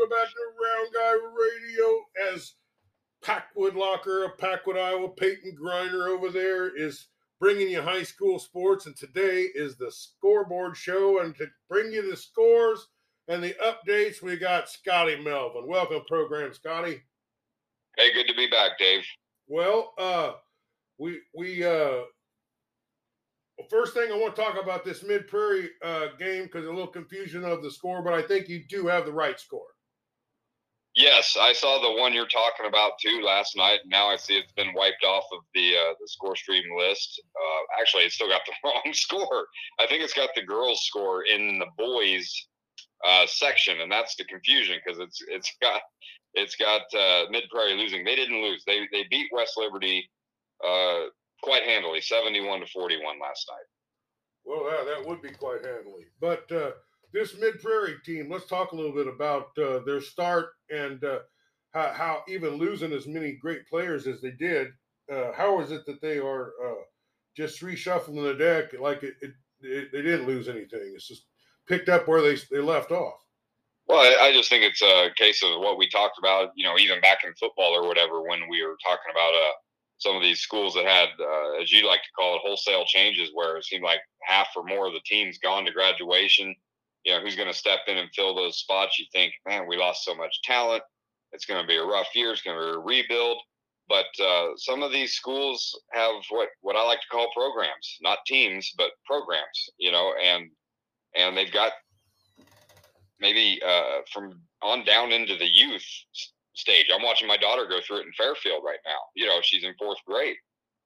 Welcome back to Round Guy Radio as Packwood Locker of Packwood, Iowa. Peyton Griner over there is bringing you high school sports, and today is the scoreboard show. And to bring you the scores and the updates, we got Scotty Melvin. Welcome, program, Scotty. Hey, good to be back, Dave. Well, first thing I want to talk about this Mid-Prairie game, because a little confusion of the score, but I think you do have the right score. Yes, I saw the one you're talking about too last night. Now I see it's been wiped off of the score stream list. Actually, it's still got the wrong score. I think it's got the girls' score in the boys section, and that's the confusion because it's got Mid-Prairie losing. They didn't lose. They beat West Liberty quite handily, 71-41 last night. Well, that would be quite handily. But this Mid-Prairie team, let's talk a little bit about their start and how even losing as many great players as they did, how is it that they are just reshuffling the deck like they didn't lose anything? It's just picked up where they left off. Well, I just think it's a case of what we talked about, you know, even back in football or whatever when we were talking about some of these schools that had, as you like to call it, wholesale changes, where it seemed like half or more of the team's gone to graduation. You know, who's going to step in and fill those spots? You think, man, we lost so much talent. It's going to be a rough year. It's going to be a rebuild. But some of these schools have what I like to call programs, not teams, but programs, you know, and they've got maybe from on down into the youth stage. I'm watching my daughter go through it in Fairfield right now. You know, she's in fourth grade,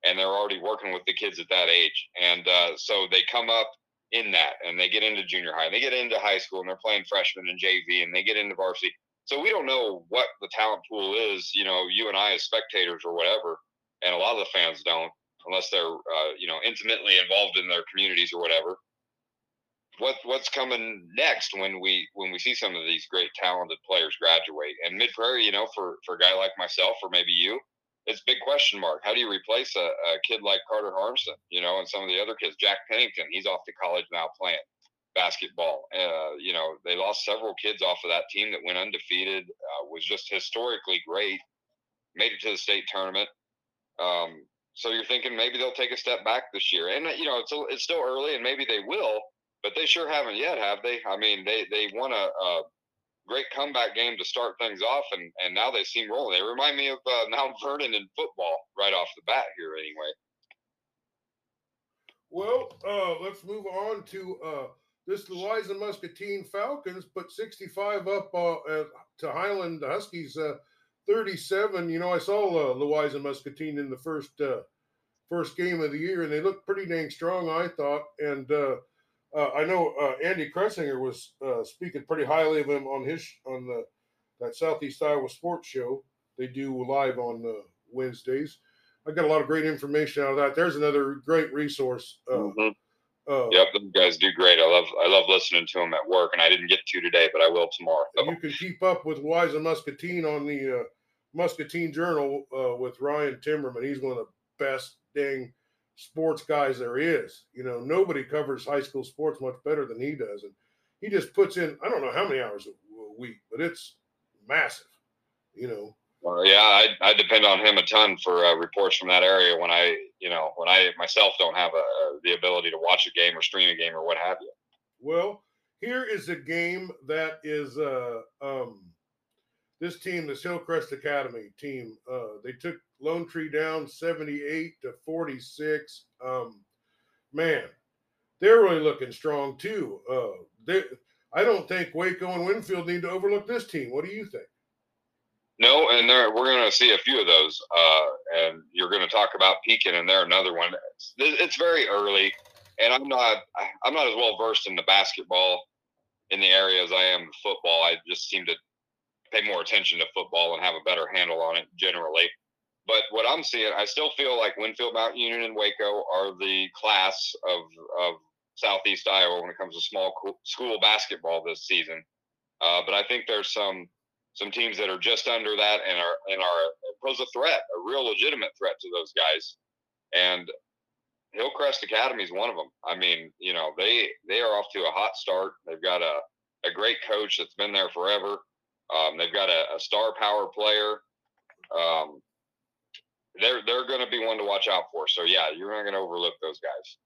and they're already working with the kids at that age. And so they come up in that, and they get into junior high, and they get into high school, and they're playing freshmen and JV, and they get into varsity. So we don't know what the talent pool is, you know, you and I as spectators or whatever, and a lot of the fans don't, unless they're, you know, intimately involved in their communities or whatever. What's coming next when we see some of these great talented players graduate? And Mid-Prairie, you know, for a guy like myself or maybe you, it's a big question mark. How do you replace a kid like Carter Harmson, you know, and some of the other kids? Jack Pennington, he's off to college now playing basketball. You know, they lost several kids off of that team that went undefeated, was just historically great, made it to the state tournament. So you're thinking maybe they'll take a step back this year. And, you know, it's still early, and maybe they will. But they sure haven't yet, have they? I mean, they won a great comeback game to start things off, and now they seem rolling. They remind me of Mount Vernon in football right off the bat here anyway. Well, let's move on to this Liza Muscatine Falcons put 65 up to Highland Huskies 37. You know, I saw Liza Muscatine in the first game of the year, and they looked pretty dang strong, I thought, and I know Andy Kressinger was speaking pretty highly of him on that Southeast Iowa sports show they do live on Wednesdays. I got a lot of great information out of that. There's another great resource. Yep, those guys do great. I love listening to them at work, and I didn't get to today, but I will tomorrow. So. You can keep up with Liza Muscatine on the Muscatine Journal with Ryan Timmerman. He's one of the best dang sports guys there is. You know, nobody covers high school sports much better than he does, and he just puts in I don't know how many hours a week, but it's massive, you know. Well, yeah, I depend on him a ton for reports from that area when I, you know, when I myself don't have the ability to watch a game or stream a game or what have you. Well, here is a game that is this team, this Hillcrest Academy team, they took Lone Tree down 78-46. Man, they're really looking strong too. I don't think Waco and Winfield need to overlook this team. What do you think? No, and we're going to see a few of those. And you're going to talk about Pekin, and they're another one. It's very early, and I'm not as well versed in the basketball in the area as I am in football. I just seem to pay more attention to football and have a better handle on it generally. But what I'm seeing, I still feel like Winfield, Mount Union, and Waco are the class of Southeast Iowa when it comes to small school basketball this season. But I think there's some teams that are just under that and pose a threat, a real legitimate threat to those guys. And Hillcrest Academy is one of them. I mean, you know, they are off to a hot start. They've got a great coach that's been there forever. They've got a star power player. They're going to be one to watch out for. So, yeah, you're not going to overlook those guys.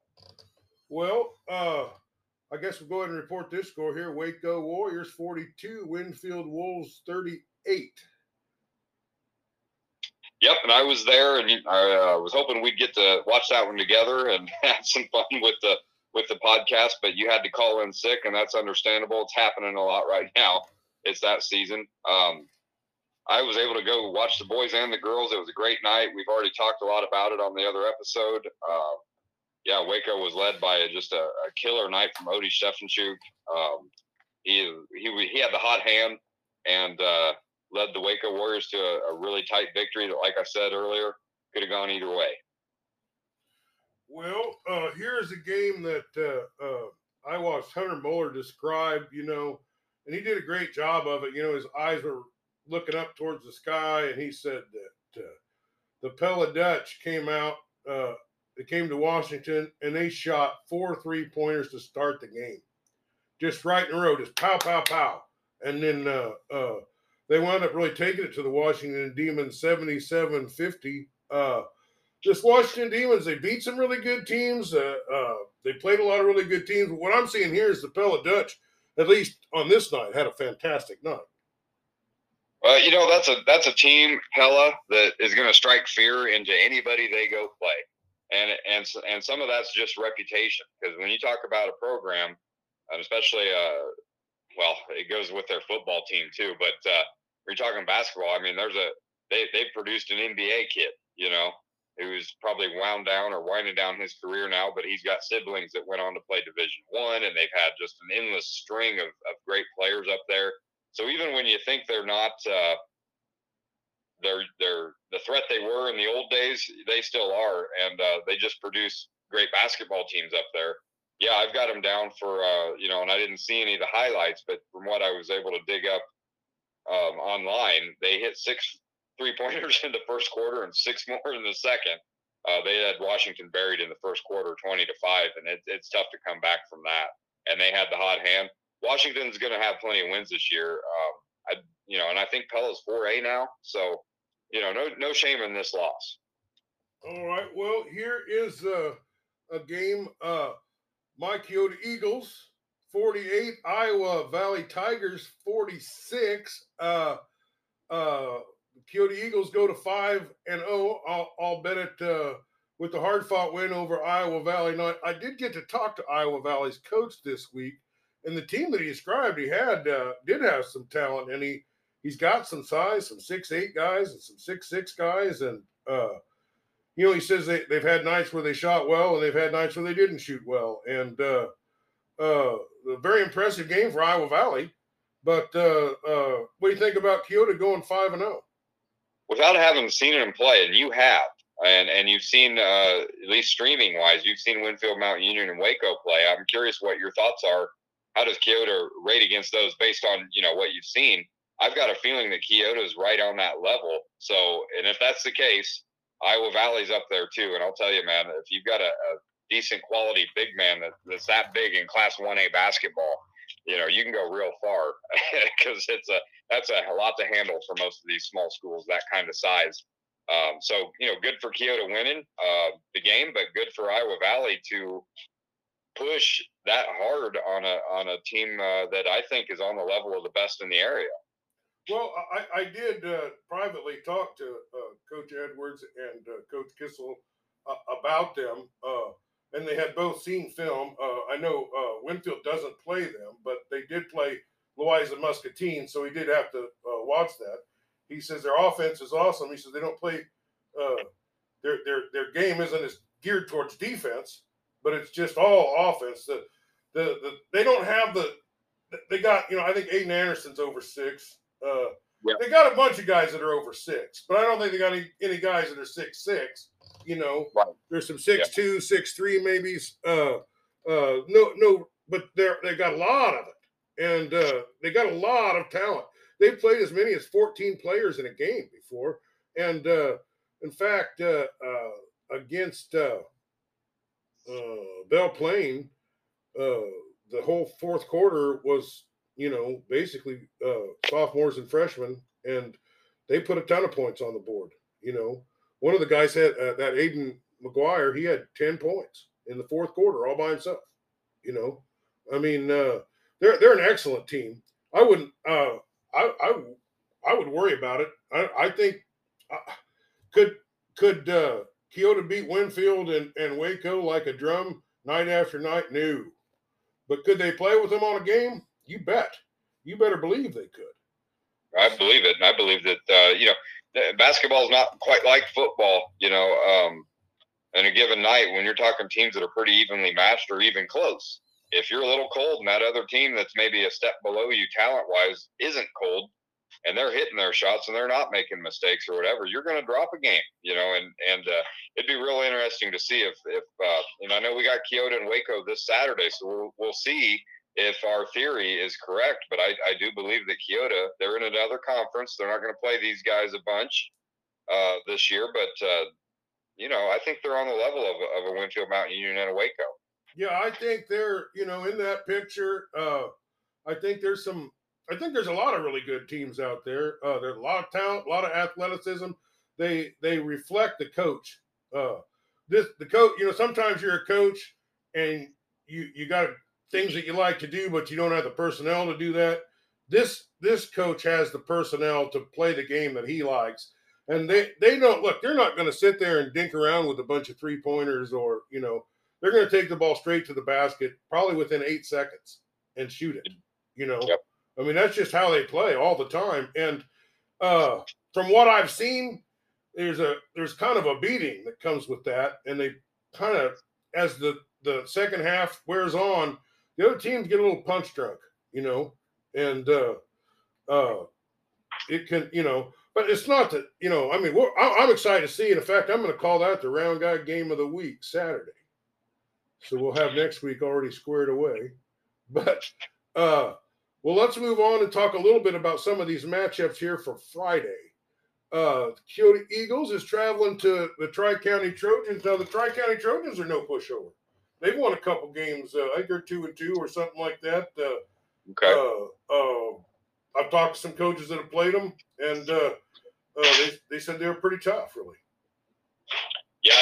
Well, I guess we'll go ahead and report this score here. Waco Warriors 42, Winfield Wolves 38. Yep, and I was there, and I was hoping we'd get to watch that one together and have some fun with the podcast, but you had to call in sick, and that's understandable. It's happening a lot right now. It's that season. I was able to go watch the boys and the girls. It was a great night. We've already talked a lot about it on the other episode. Yeah, Waco was led by just a killer night from Odie Stefanchuk. He had the hot hand and led the Waco Warriors to a really tight victory that, like I said earlier, could have gone either way. Well, here's a game that I watched Hunter Muller describe, and he did a great job of it. His eyes were looking up towards the sky, and he said that the Pella Dutch came out, they came to Washington, and they shot 4 3-pointers to start the game. Just right in a row, just pow, pow, pow. And then they wound up really taking it to the Washington Demons 77-50. Just Washington Demons, they beat some really good teams. They played a lot of really good teams. But what I'm seeing here is the Pella Dutch, at least on this night, had a fantastic night. Well, that's a team, Pella, that is going to strike fear into anybody they go play. And some of that's just reputation, because when you talk about a program, and especially it goes with their football team too. But we're talking basketball. I mean, they produced an NBA kid, who's probably wound down or winding down his career now, but he's got siblings that went on to play Division I, and they've had just an endless string of great players up there. So even when you think they're not, they're the threat they were in the old days, they still are, and they just produce great basketball teams up there. Yeah, I've got them down for, and I didn't see any of the highlights, but from what I was able to dig up online, they hit 6 3-pointers in the first quarter and 6 more in the second. They had Washington buried in the first quarter 20-5, and it's tough to come back from that. And they had the hot hand. Washington's going to have plenty of wins this year. And I think Pella's 4A now, so, no shame in this loss. All right, well, here is a game. My Kyoto Eagles, 48. Iowa Valley Tigers, 46. Kyoto Eagles go to 5-0. I'll bet it with the hard-fought win over Iowa Valley. Now, I did get to talk to Iowa Valley's coach this week, and the team that he described, he had did have some talent, and he's got some size, some 6'8" guys and some 6'6" guys, and he says they've had nights where they shot well, and they've had nights where they didn't shoot well, and a very impressive game for Iowa Valley. But what do you think about Kyoto going 5-0? Without having seen him play, and you have, and you've seen, at least streaming-wise, you've seen Winfield, Mount Union, and Waco play. I'm curious what your thoughts are. How does Kyoto rate against those based on, what you've seen? I've got a feeling that Kyoto's right on that level. So, and if that's the case, Iowa Valley's up there too. And I'll tell you, man, if you've got a decent quality big man that's that big in Class 1A basketball, you can go real far, because that's a lot to handle for most of these small schools, that kind of size. Good for Kyoto winning the game, but good for Iowa Valley to push that hard on a team that I think is on the level of the best in the area. Well, I did privately talk to Coach Edwards and Coach Kissel about them, and they had both seen film. I know Winfield doesn't play them, but they did play Liza Muscatine, so he did have to watch that. He says their offense is awesome. He says they don't play their game isn't as geared towards defense, but it's just all offense. They don't have they got, I think Aiden Anderson's over 6. Yep. They got a bunch of guys that are over 6, but I don't think they got any guys that are 6'6". Right. There's some 6'2", yep. 6'3", maybe. But they got a lot of it, and they got a lot of talent. They've played as many as 14 players in a game before, and in fact, against Belle Plaine, the whole fourth quarter was you know, basically sophomores and freshmen, and they put a ton of points on the board. You know, one of the guys had that Aiden McGuire, he had 10 points in the fourth quarter all by himself. You know, I mean, they're an excellent team. I wouldn't I would worry about it. I think could Kyoto beat Winfield and Waco like a drum night after night? No. But could they play with them on a game? You bet. You better believe they could. I believe it. And I believe that, you know, basketball is not quite like football, you know, in a given night when you're talking teams that are pretty evenly matched or even close. If you're a little cold and that other team that's maybe a step below you talent-wise isn't cold, and they're hitting their shots and they're not making mistakes or whatever, you're going to drop a game, you know, and it'd be real interesting to see if and I know we got Kyoto and Waco this Saturday, so we'll see if our theory is correct, but I do believe that Kyoto, they're in another conference. They're not going to play these guys a bunch this year, but, you know, I think they're on the level of a Winfield, Mount Union, and a Waco. Yeah, I think they're, you know, in that picture, I think there's a lot of really good teams out there. There's a lot of talent, a lot of athleticism. They reflect the coach. The coach, you know, sometimes you're a coach and you got things that you like to do, but you don't have the personnel to do that. This coach has the personnel to play the game that he likes. And they don't look. They're not going to sit there and dink around with a bunch of three pointers, or you know, they're going to take the ball straight to the basket, probably within 8 seconds, and shoot it. You know. Yep. I mean, that's just how they play all the time. And from what I've seen, there's kind of a beating that comes with that. And they kind of, as the second half wears on, the other teams get a little punch drunk, you know, and it can, you know, but it's not that, you know, I mean, I'm excited to see it. In fact, I'm going to call that the Round Guy Game of the Week Saturday. So we'll have next week already squared away. But well, let's move on and talk a little bit about some of these matchups here for Friday. Kyoto Eagles is traveling to the Tri County Trojans. Now, the Tri County Trojans are no pushover. They've won a couple games. I think they're 2-2 or something like that. Okay. I've talked to some coaches that have played them, and they said they were pretty tough, really. Yeah,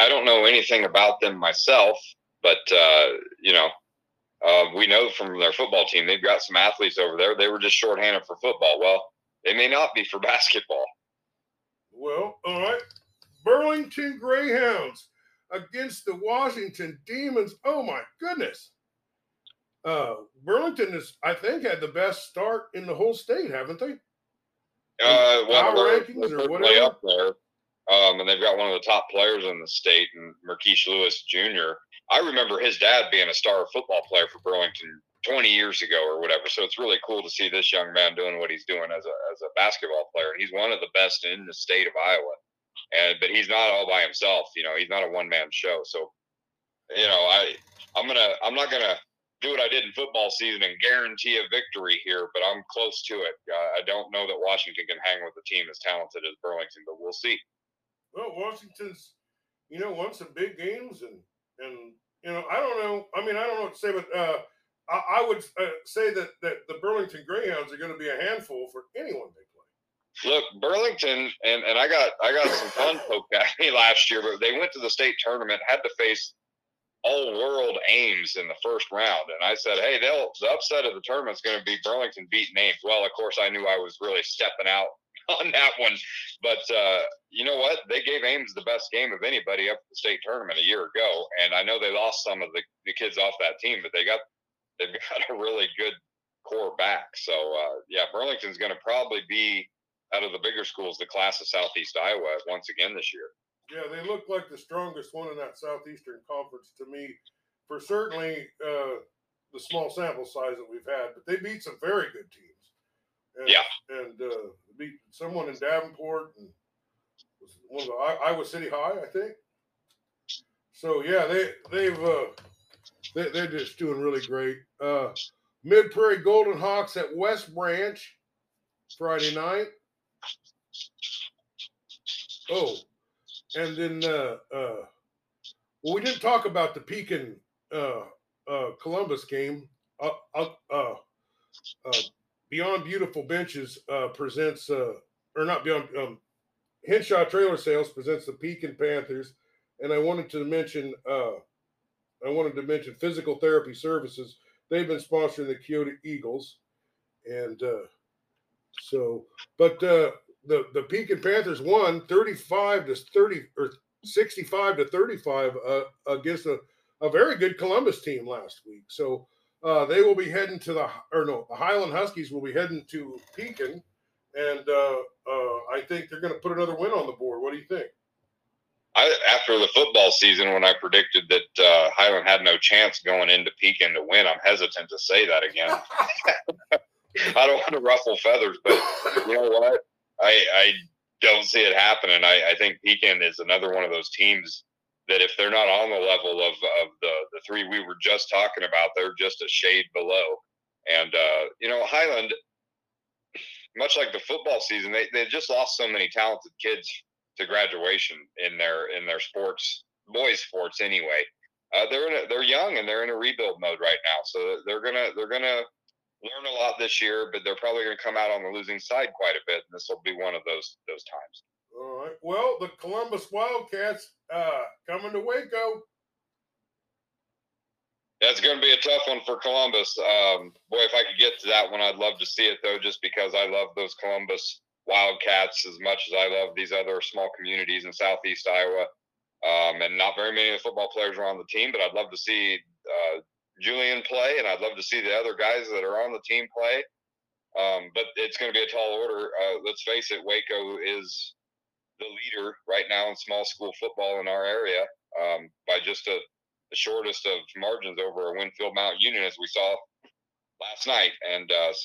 I don't know anything about them myself, but, you know, we know from their football team, they've got some athletes over there. They were just shorthanded for football. Well, they may not be for basketball. Well, all right. Burlington Greyhounds against the Washington Demons. Oh, my goodness. Burlington is, I think, had the best start in the whole state, haven't they? Well, power rankings or whatever. Up there. And they've got one of the top players in the state, and Merkeish Lewis Jr. I remember his dad being a star football player for Burlington 20 years ago or whatever. So it's really cool to see this young man doing what he's doing as a basketball player. He's one of the best in the state of Iowa, but he's not all by himself. You know, he's not a one-man show. So, you know, I'm not gonna do what I did in football season and guarantee a victory here, but I'm close to it. I don't know that Washington can hang with a team as talented as Burlington, but we'll see. Well, Washington's, you know, won some big games and you know, I don't know. I mean, I don't know what to say, but I would say that the Burlington Greyhounds are going to be a handful for anyone they play. Look, Burlington, and I got some fun poked at me last year, but they went to the state tournament, had to face all-world Ames in the first round, and I said, hey, the upset of the tournament's going to be Burlington beating Ames. Well, of course, I knew I was really stepping out on that one, but you know what? They gave Ames the best game of anybody up at the state tournament a year ago, and I know they lost some of the kids off that team, but they've got a really good core back. So yeah, Burlington's going to probably be out of the bigger schools the class of Southeast Iowa once again this year. Yeah, they look like the strongest one in that Southeastern Conference to me, for certainly the small sample size that we've had. But they beat some very good teams. And, yeah, and beat someone in Davenport and was one of the Iowa City High, I think. So yeah, they're just doing really great. Mid-Prairie Golden Hawks at West Branch Friday night. Oh, and then well, we didn't talk about the Pekin Columbus game. Beyond Beautiful Benches presents, or not Beyond, Henshaw Trailer Sales presents the Pekin Panthers. And I wanted to mention Physical Therapy Services. They've been sponsoring the Kyoto Eagles. And the Pekin Panthers won 65-35 against a very good Columbus team last week. So they will be heading to the Highland Huskies will be heading to Pekin. And I think they're going to put another win on the board. What do you think? After the football season, when I predicted that Highland had no chance going into Pekin to win, I'm hesitant to say that again. I don't want to ruffle feathers, but you know what? I don't see it happening. I think Pekin is another one of those teams that if they're not on the level of the three we were just talking about, they're just a shade below. And, Highland, much like the football season, they just lost so many talented kids to graduation in their sports, boys sports anyway. They're young and they're in a rebuild mode right now, so they're gonna learn a lot this year, but they're probably gonna come out on the losing side quite a bit, and this will be one of those times. All right. Well, the Columbus Wildcats coming to Waco. That's going to be a tough one for Columbus. Boy, if I could get to that one, I'd love to see it though, just because I love those Columbus Wildcats as much as I love these other small communities in Southeast Iowa. And not very many of the football players are on the team, but I'd love to see Julian play, and I'd love to see the other guys that are on the team play. But it's going to be a tall order. Let's face it, Waco is the leader right now in small school football in our area by just the shortest of margins over Winfield Mount Union, as we saw last night. And it's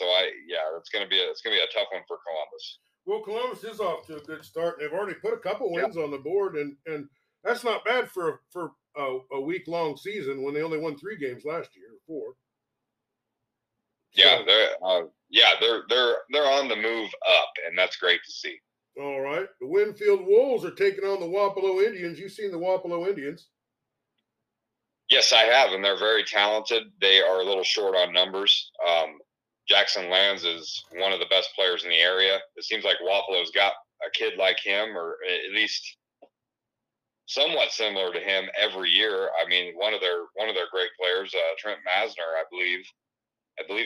going to be a tough one for Columbus. Well, Columbus is off to a good start. They've already put a couple wins on the board, and that's not bad for a week-long season when they only won 3 games last year, 4. So, they're on the move up, and that's great to see. All right, the Winfield Wolves are taking on the Wapello Indians. You've seen the Wapello Indians. Yes, I have, and they're very talented. They are a little short on numbers. Jackson Lands is one of the best players in the area. It seems like Wapello's got a kid like him, or at least somewhat similar to him every year. I mean, one of their great players, Trent Masner, I believe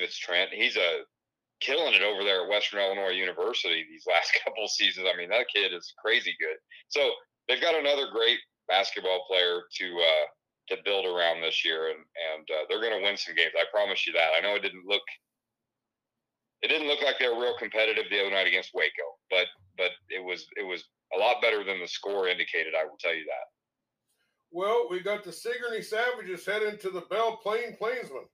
it's Trent. He's killing it over there at Western Illinois University these last couple seasons. I mean, that kid is crazy good. So they've got another great basketball player to build around this year, and they're going to win some games. I promise you that. I know it didn't look like they were real competitive the other night against Waco, but it was a lot better than the score indicated, I will tell you that. Well, we got the Sigourney Savages heading to the Belle Plaine Plainsmen.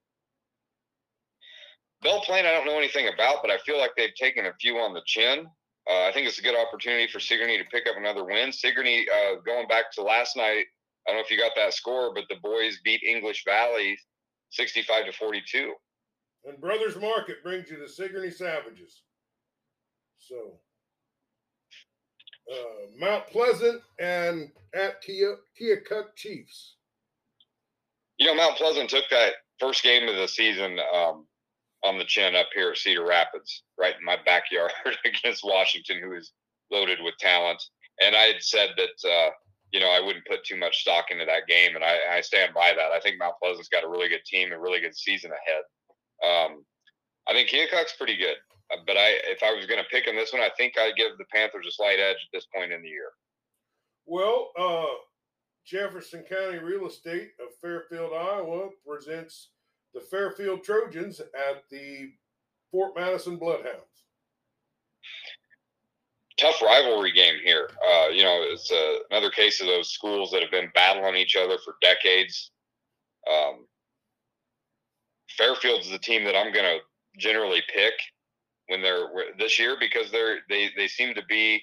Belle Plaine I don't know anything about, but I feel like they've taken a few on the chin. I think it's a good opportunity for Sigourney to pick up another win. Sigourney, going back to last night, I don't know if you got that score, but the boys beat English Valley 65-42. And Brothers Market brings you the Sigourney Savages. So, Mount Pleasant and at Keokuk Chiefs. You know, Mount Pleasant took that first game of the season on the chin up here at Cedar Rapids, right in my backyard against Washington, who is loaded with talent. And I had said that I wouldn't put too much stock into that game, and I stand by that. I think Mount Pleasant's got a really good team, a really good season ahead. I think Keokuk's pretty good, but if I was going to pick in this one, I think I'd give the Panthers a slight edge at this point in the year. Well, Jefferson County Real Estate of Fairfield, Iowa presents the Fairfield Trojans at the Fort Madison Bloodhounds. Tough rivalry game here. It's another case of those schools that have been battling each other for decades. Fairfield's the team that I'm going to generally pick when they're this year, because they seem to be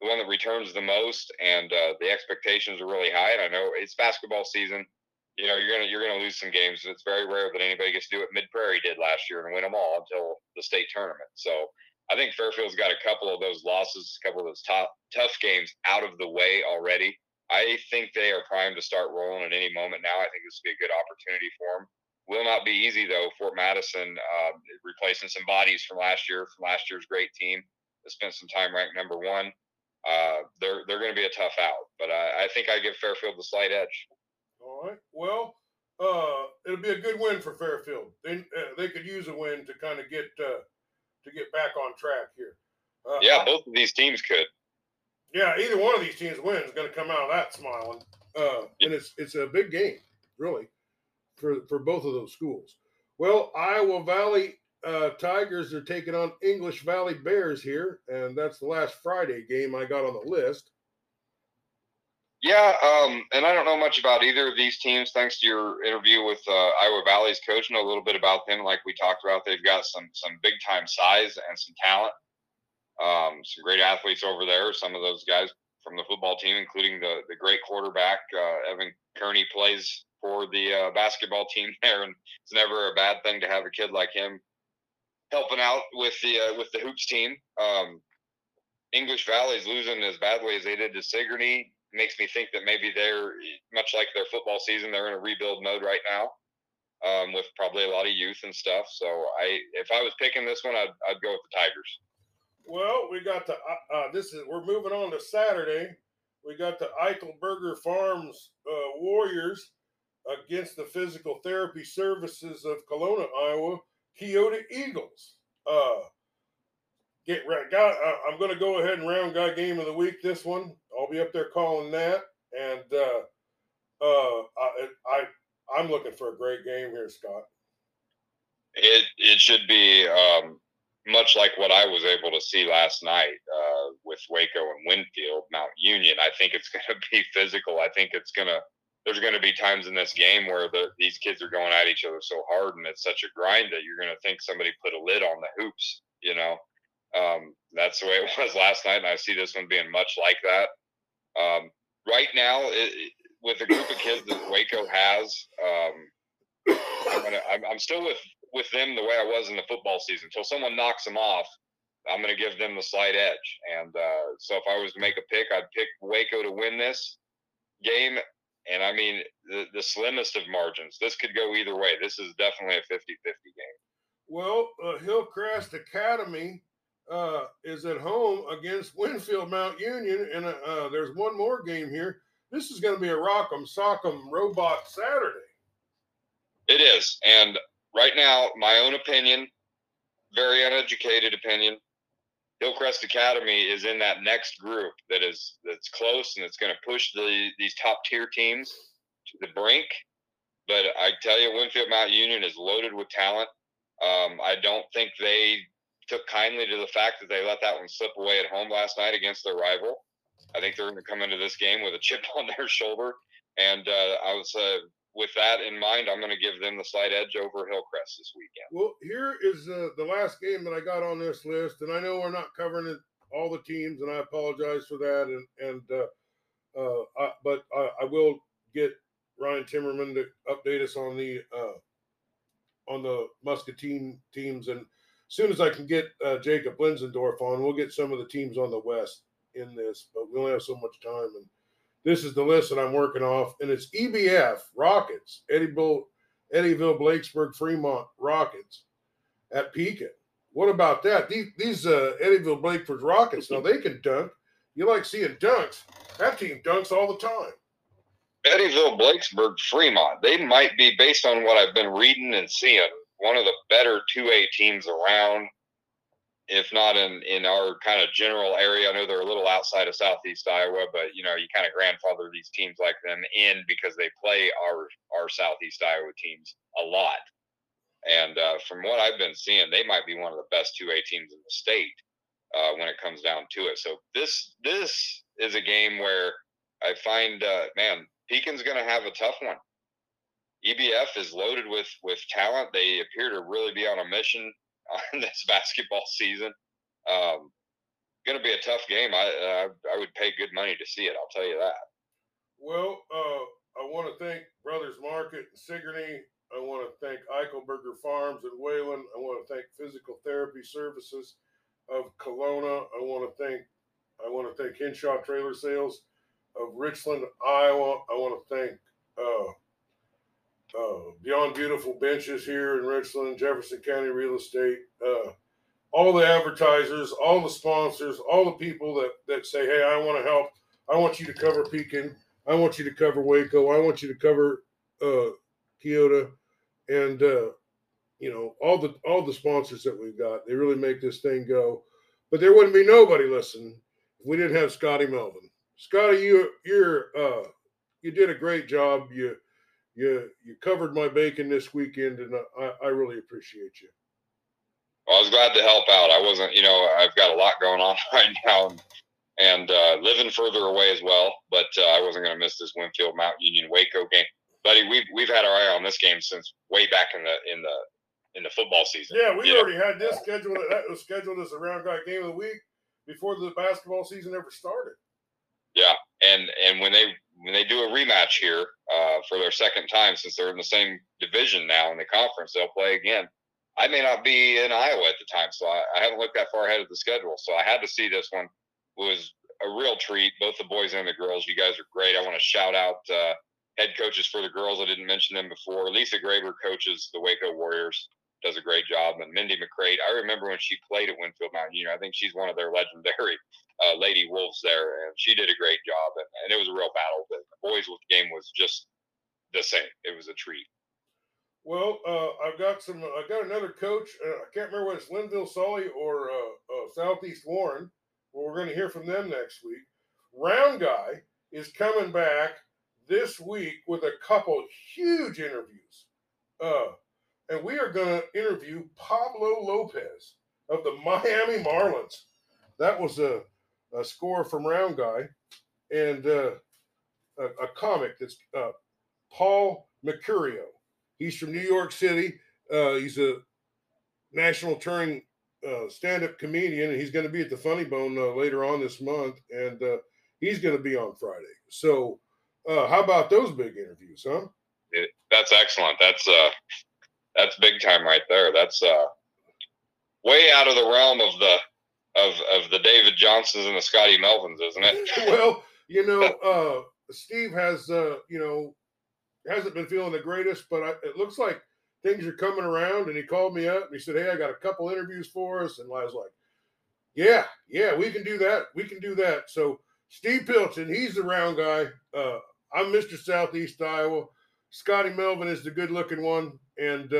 the one that returns the most, and the expectations are really high. And I know it's basketball season. You know, you're gonna lose some games. It's very rare that anybody gets to do what Mid-Prairie did last year and win them all until the state tournament. So I think Fairfield's got a couple of those losses, a couple of those tough games out of the way already. I think they are primed to start rolling at any moment now. I think this would be a good opportunity for them. Will not be easy, though. Fort Madison, replacing some bodies from last year's great team that spent some time ranked number one. They're going to be a tough out, but I think I give Fairfield the slight edge. All right. Well, it'll be a good win for Fairfield. They could use a win to kind of get back on track here. Both of these teams could. Yeah, either one of these teams wins is going to come out of that smiling. And it's a big game, really, for both of those schools. Well, Iowa Valley Tigers are taking on English Valley Bears here, and that's the last Friday game I got on the list. Yeah, and I don't know much about either of these teams. Thanks to your interview with Iowa Valley's coach, know a little bit about them. Like we talked about, they've got some big-time size and some talent. Some great athletes over there. Some of those guys from the football team, including the great quarterback, Evan Kearney, plays for the basketball team there. And it's never a bad thing to have a kid like him helping out with the hoops team. English Valley's losing as badly as they did to Sigourney. Makes me think that maybe they're much like their football season. They're in a rebuild mode right now, with probably a lot of youth and stuff. So if I was picking this one, I'd go with the Tigers. Well, we got the we're moving on to Saturday. We got the Eichelberger Farms Warriors against the Physical Therapy Services of Kelowna, Iowa, Kyoto Eagles. I'm going to go ahead and round guy game of the week. This one, I'll be up there calling that, and I'm looking for a great game here, Scott. It should be. Much like what I was able to see last night with Waco and Winfield, Mount Union, I think it's going to be physical. I think there's going to be times in this game where these kids are going at each other so hard, and it's such a grind that you're going to think somebody put a lid on the hoops, you know. That's the way it was last night, and I see this one being much like that. Right now, with the group of kids that Waco has, I'm still with them the way I was in the football season. Until someone knocks them off, I'm going to give them the slight edge. And so if I was to make a pick, I'd pick Waco to win this game. And, I mean, the slimmest of margins. This could go either way. This is definitely a 50-50 game. Well, Hillcrest Academy is at home against Winfield Mount Union. And there's one more game here. This is going to be a rock'em, sock'em, robot Saturday. It is. And right now, my own opinion, very uneducated opinion, Hillcrest Academy is in that next group that's close, and it's going to push these top-tier teams to the brink. But I tell you, Winfield Mount Union is loaded with talent. I don't think they took kindly to the fact that they let that one slip away at home last night against their rival. I think they're going to come into this game with a chip on their shoulder, and with that in mind, I'm going to give them the slight edge over Hillcrest this weekend. Well, here is the last game that I got on this list, and I know we're not covering all the teams, and I apologize for that. But I will get Ryan Timmerman to update us on the Muscatine teams, and as soon as I can get Jacob Linsendorf on, we'll get some of the teams on the West in this. But we only have so much time. And this is the list that I'm working off, and it's EBF, Rockets, Eddieville-Blakesburg-Fremont Rockets at Pekin. What about that? These Eddieville-Blakesburg Rockets, now they can dunk. You like seeing dunks. That team dunks all the time. Eddieville-Blakesburg-Fremont, they might be, based on what I've been reading and seeing, one of the better 2A teams around, if not in our kind of general area. I know they're a little outside of Southeast Iowa, but, you know, you kind of grandfather these teams like them in because they play our Southeast Iowa teams a lot. And from what I've been seeing, they might be one of the best 2A teams in the state when it comes down to it. So this is a game where I find, Pekin's going to have a tough one. EBF is loaded with talent. They appear to really be on a mission on this basketball season. Going to be a tough game. I would pay good money to see it, I'll tell you that. Well, I want to thank Brothers Market and Sigourney. I want to thank Eichelberger Farms and Wayland. I want to thank Physical Therapy Services of Kelowna. I want to thank Henshaw Trailer Sales of Richland, Iowa. I want to thank Beyond Beautiful Benches here in Richland, Jefferson County Real Estate, all the advertisers, all the sponsors, all the people that say, hey, I want to help. I want you to cover Pekin. I want you to cover Waco. I want you to cover Kyoto. And, all the sponsors that we've got, they really make this thing go. But there wouldn't be nobody listening if we didn't have Scotty Melvin. Scotty, you did a great job. You covered my bacon this weekend, and I really appreciate you. Well, I was glad to help out. I wasn't, I've got a lot going on right now, and living further away as well. But I wasn't going to miss this Winfield Mount Union Waco game, buddy. We've had our eye on this game since way back in the football season. Yeah, we already had this scheduled. That was scheduled as a round guy game of the week before the basketball season ever started. Yeah, and when they do a rematch here for their second time, since they're in the same division now in the conference, they'll play again. I may not be in Iowa at the time, so I haven't looked that far ahead of the schedule. So I had to see this one. It was a real treat, both the boys and the girls. You guys are great. I want to shout out head coaches for the girls. I didn't mention them before. Lisa Graber coaches the Waco Warriors, does a great job. And Mindy McCrate, I remember when she played at Winfield Mountain Union. I think she's one of their legendary Lady Wolves there, and she did a great job. And it was a real battle. But the boys' game was just the same. It was a treat. Well, I got another coach. I can't remember whether it's Linville Sully or Southeast Warren. Well, we're going to hear from them next week. Round Guy is coming back this week with a couple huge interviews. And we are going to interview Pablo Lopez of the Miami Marlins. That was a score from Round Guy, and a comic that's Paul Mercurio. He's from New York City. He's a national touring stand-up comedian, and he's going to be at the Funny Bone later on this month, and he's going to be on Friday. So how about those big interviews, huh? That's excellent. That's big time right there. That's way out of the realm of the David Johnsons and the Scotty Melvins, isn't it? Well, Steve has, hasn't been feeling the greatest, but it looks like things are coming around. And he called me up and he said, hey, I got a couple interviews for us. And I was like, yeah, we can do that. We can do that. So Steve Pilton, he's the Round Guy. I'm Mr. Southeast Iowa. Scotty Melvin is the good looking one. And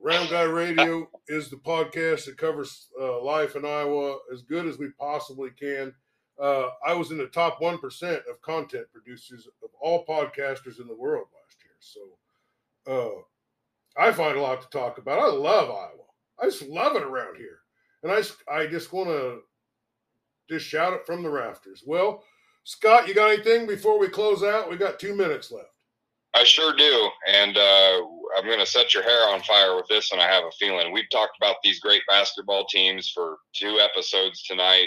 Round Guy Radio is the podcast that covers life in Iowa as good as we possibly can. I was in the top 1% of content producers of all podcasters in the world last year. So I find a lot to talk about. I love Iowa. I just love it around here. And I just want to just shout it from the rafters. Well, Scott, you got anything before we close out? We got 2 minutes left. I sure do. And I'm going to set your hair on fire with this, and I have a feeling. We've talked about these great basketball teams for 2 episodes tonight.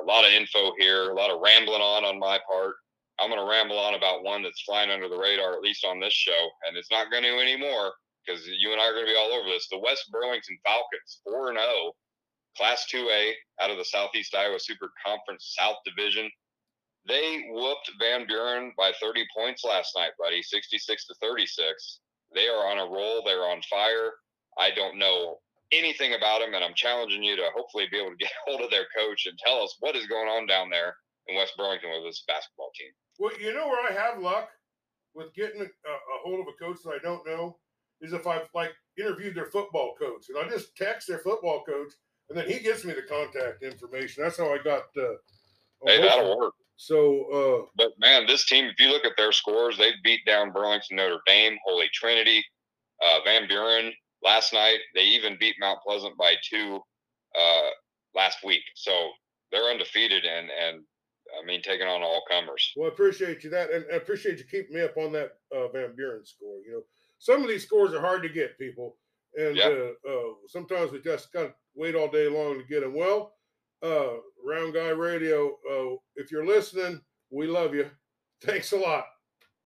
A lot of info here, a lot of rambling on my part. I'm going to ramble on about one that's flying under the radar, at least on this show, and it's not going to anymore because you and I are going to be all over this. The West Burlington Falcons, 4-0, Class 2A out of the Southeast Iowa Super Conference South Division. They whooped Van Buren by 30 points last night, buddy, 66-36. They are on a roll. They're on fire. I don't know anything about them, and I'm challenging you to hopefully be able to get hold of their coach and tell us what is going on down there in West Burlington with this basketball team. Well, you know where I have luck with getting a hold of a coach that I don't know is if I've, interviewed their football coach. And I just text their football coach, and then he gives me the contact information. That's how I got hey, that'll work. So, but man, this team, if you look at their scores, they beat down Burlington, Notre Dame, Holy Trinity, Van Buren last night. They even beat Mount Pleasant by 2, last week. So they're undefeated and taking on all comers. Well, I appreciate you that. And I appreciate you keeping me up on that, Van Buren score. Some of these scores are hard to get, people. And, sometimes we just got to wait all day long to get them. Well, Round Guy Radio, if you're listening, we love you. Thanks a lot.